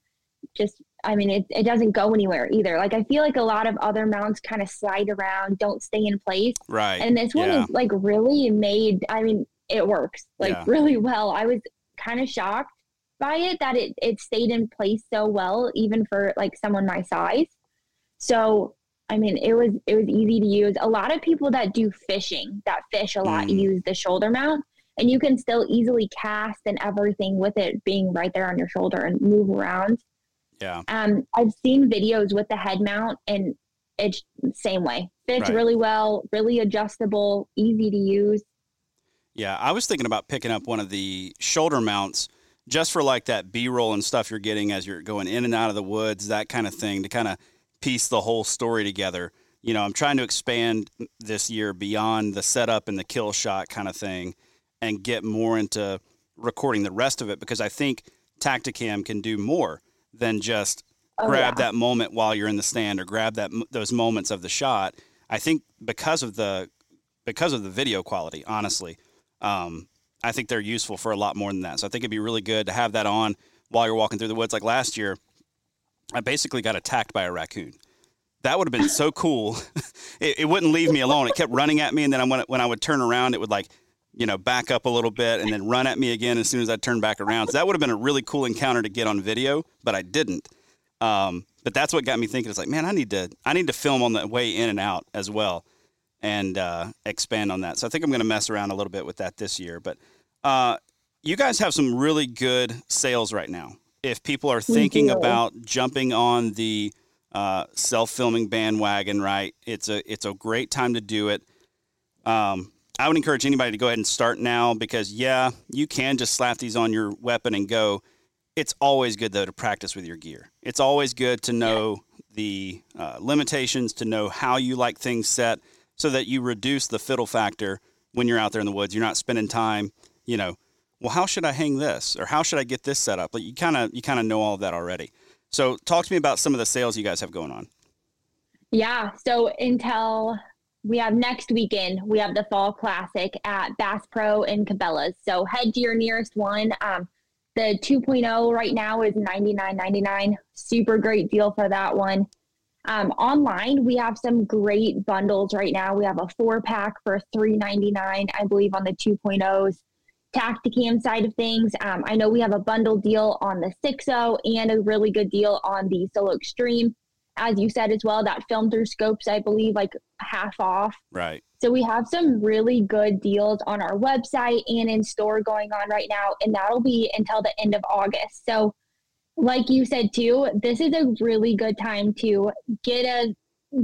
Just, I mean, it, it doesn't go anywhere either. Like, I feel like a lot of other mounts kind of slide around, don't stay in place. Right. And this one yeah. is like really made, I mean, it works like yeah. really well. I was kind of shocked by it that it, it stayed in place so well, even for like someone my size. So, I mean, it was it was easy to use. A lot of people that do fishing, that fish a lot, mm. use the shoulder mount, and you can still easily cast and everything with it being right there on your shoulder and move around. Yeah. Um, I've seen videos with the head mount, and it's the same way. Fits right. really well, really adjustable, easy to use. Yeah, I was thinking about picking up one of the shoulder mounts just for like that B-roll and stuff you're getting as you're going in and out of the woods, that kind of thing, to kind of piece the whole story together. You know, I'm trying to expand this year beyond the setup and the kill shot kind of thing and get more into recording the rest of it, because I think TACTACAM can do more than just oh, grab yeah. that moment while you're in the stand or grab that those moments of the shot. I think because of the because of the video quality, honestly, um, I think they're useful for a lot more than that. So I think it'd be really good to have that on while you're walking through the woods. Like last year, I basically got attacked by a raccoon. That would have been so cool. It, it wouldn't leave me alone. It kept running at me, and then I went, when I would turn around, it would like, you know, back up a little bit and then run at me again as soon as I turned back around. So that would have been a really cool encounter to get on video, but I didn't. Um, but that's what got me thinking. It's like, man, I need to I need to film on the way in and out as well, and uh, expand on that. So I think I'm going to mess around a little bit with that this year. But uh, you guys have some really good sales right now. If people are thinking about jumping on the uh, self-filming bandwagon, right, it's a it's a great time to do it. Um, I would encourage anybody to go ahead and start now, because, yeah, you can just slap these on your weapon and go. It's always good, though, to practice with your gear. It's always good to know yeah. the uh, limitations, to know how you like things set, so that you reduce the fiddle factor when you're out there in the woods. You're not spending time, you know, well, how should I hang this, or how should I get this set up? Like you kind of, you kind of know all of that already. So talk to me about some of the sales you guys have going on. Yeah. So until we have next weekend, we have the Fall Classic at Bass Pro and Cabela's. So head to your nearest one. Um, the two point oh right now is ninety-nine ninety-nine. Super great deal for that one. Um, online, we have some great bundles right now. We have a four pack for three ninety-nine, I believe, on the two point ohs. TACTACAM side of things, um, I know we have a bundle deal on the six oh and a really good deal on the Solo Extreme, as you said as well, that film through scopes, I believe, like half off. Right. So we have some really good deals on our website and in store going on right now, and that'll be until the end of August. So like you said too, this is a really good time to get a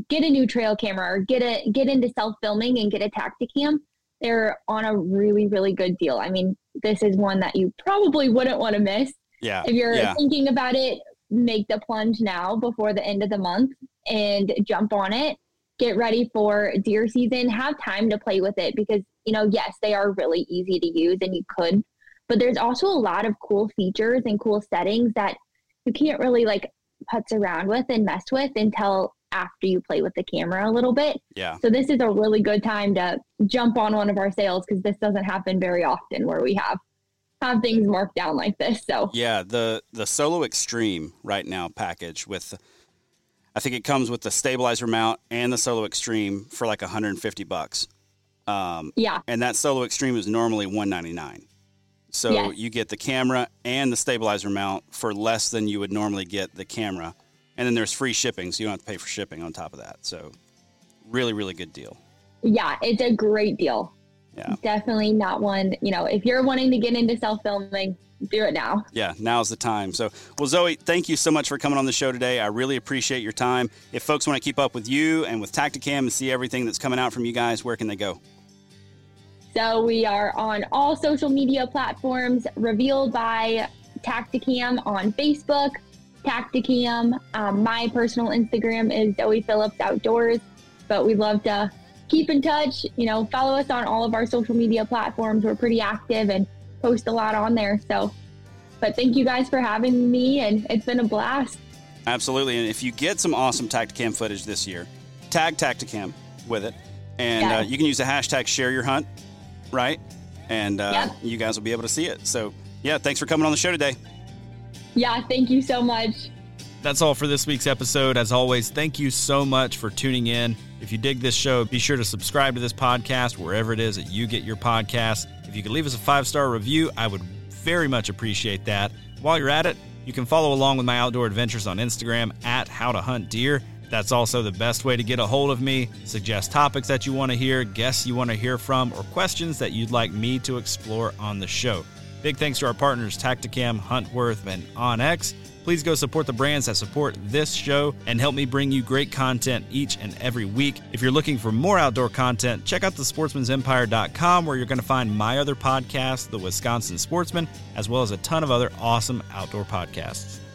get a new trail camera or get a get into self-filming and get a TACTACAM. They're on a really, really good deal. I mean, this is one that you probably wouldn't want to miss. Yeah. If you're yeah. thinking about it, make the plunge now before the end of the month and jump on it. Get ready for deer season. Have time to play with it because, you know, yes, they are really easy to use and you could, but there's also a lot of cool features and cool settings that you can't really like putz around with and mess with until after you play with the camera a little bit. Yeah. So this is a really good time to jump on one of our sales, because this doesn't happen very often where we have have things marked down like this. So yeah, the the Solo Extreme right now package with, I think it comes with the stabilizer mount and the Solo Extreme for like one hundred fifty bucks. Um, yeah. And that Solo Extreme is normally one ninety-nine. So yes. you get the camera and the stabilizer mount for less than you would normally get the camera. And then there's free shipping, so you don't have to pay for shipping on top of that. So really, really good deal. Yeah, it's a great deal. Yeah. Definitely not one, you know, if you're wanting to get into self-filming, do it now. Yeah, now's the time. So, well, Zoe, thank you so much for coming on the show today. I really appreciate your time. If folks want to keep up with you and with TACTACAM and see everything that's coming out from you guys, where can they go? So we are on all social media platforms, Revealed by TACTACAM on Facebook, TACTACAM. Um, my personal Instagram is Zoe Phillips Outdoors, but we love to keep in touch, you know, follow us on all of our social media platforms. We're pretty active and post a lot on there. So, but thank you guys for having me, and it's been a blast. Absolutely. And if you get some awesome TACTACAM footage this year, tag TACTACAM with it. And yeah. uh, you can use the hashtag share your hunt, right? And uh, yep. you guys will be able to see it. So yeah, thanks for coming on the show today. Yeah, thank you so much. That's all for this week's episode. As always, thank you so much for tuning in. If you dig this show, be sure to subscribe to this podcast wherever it is that you get your podcasts. If you could leave us a five-star review, I would very much appreciate that. While you're at it, you can follow along with my outdoor adventures on Instagram at How to Hunt Deer. That's also the best way to get a hold of me. Suggest topics that you want to hear, guests you want to hear from, or questions that you'd like me to explore on the show. Big thanks to our partners TACTACAM, Huntworth, and OnX. Please go support the brands that support this show and help me bring you great content each and every week. If you're looking for more outdoor content, check out the sportsmens empire dot com, where you're going to find my other podcast, The Wisconsin Sportsman, as well as a ton of other awesome outdoor podcasts.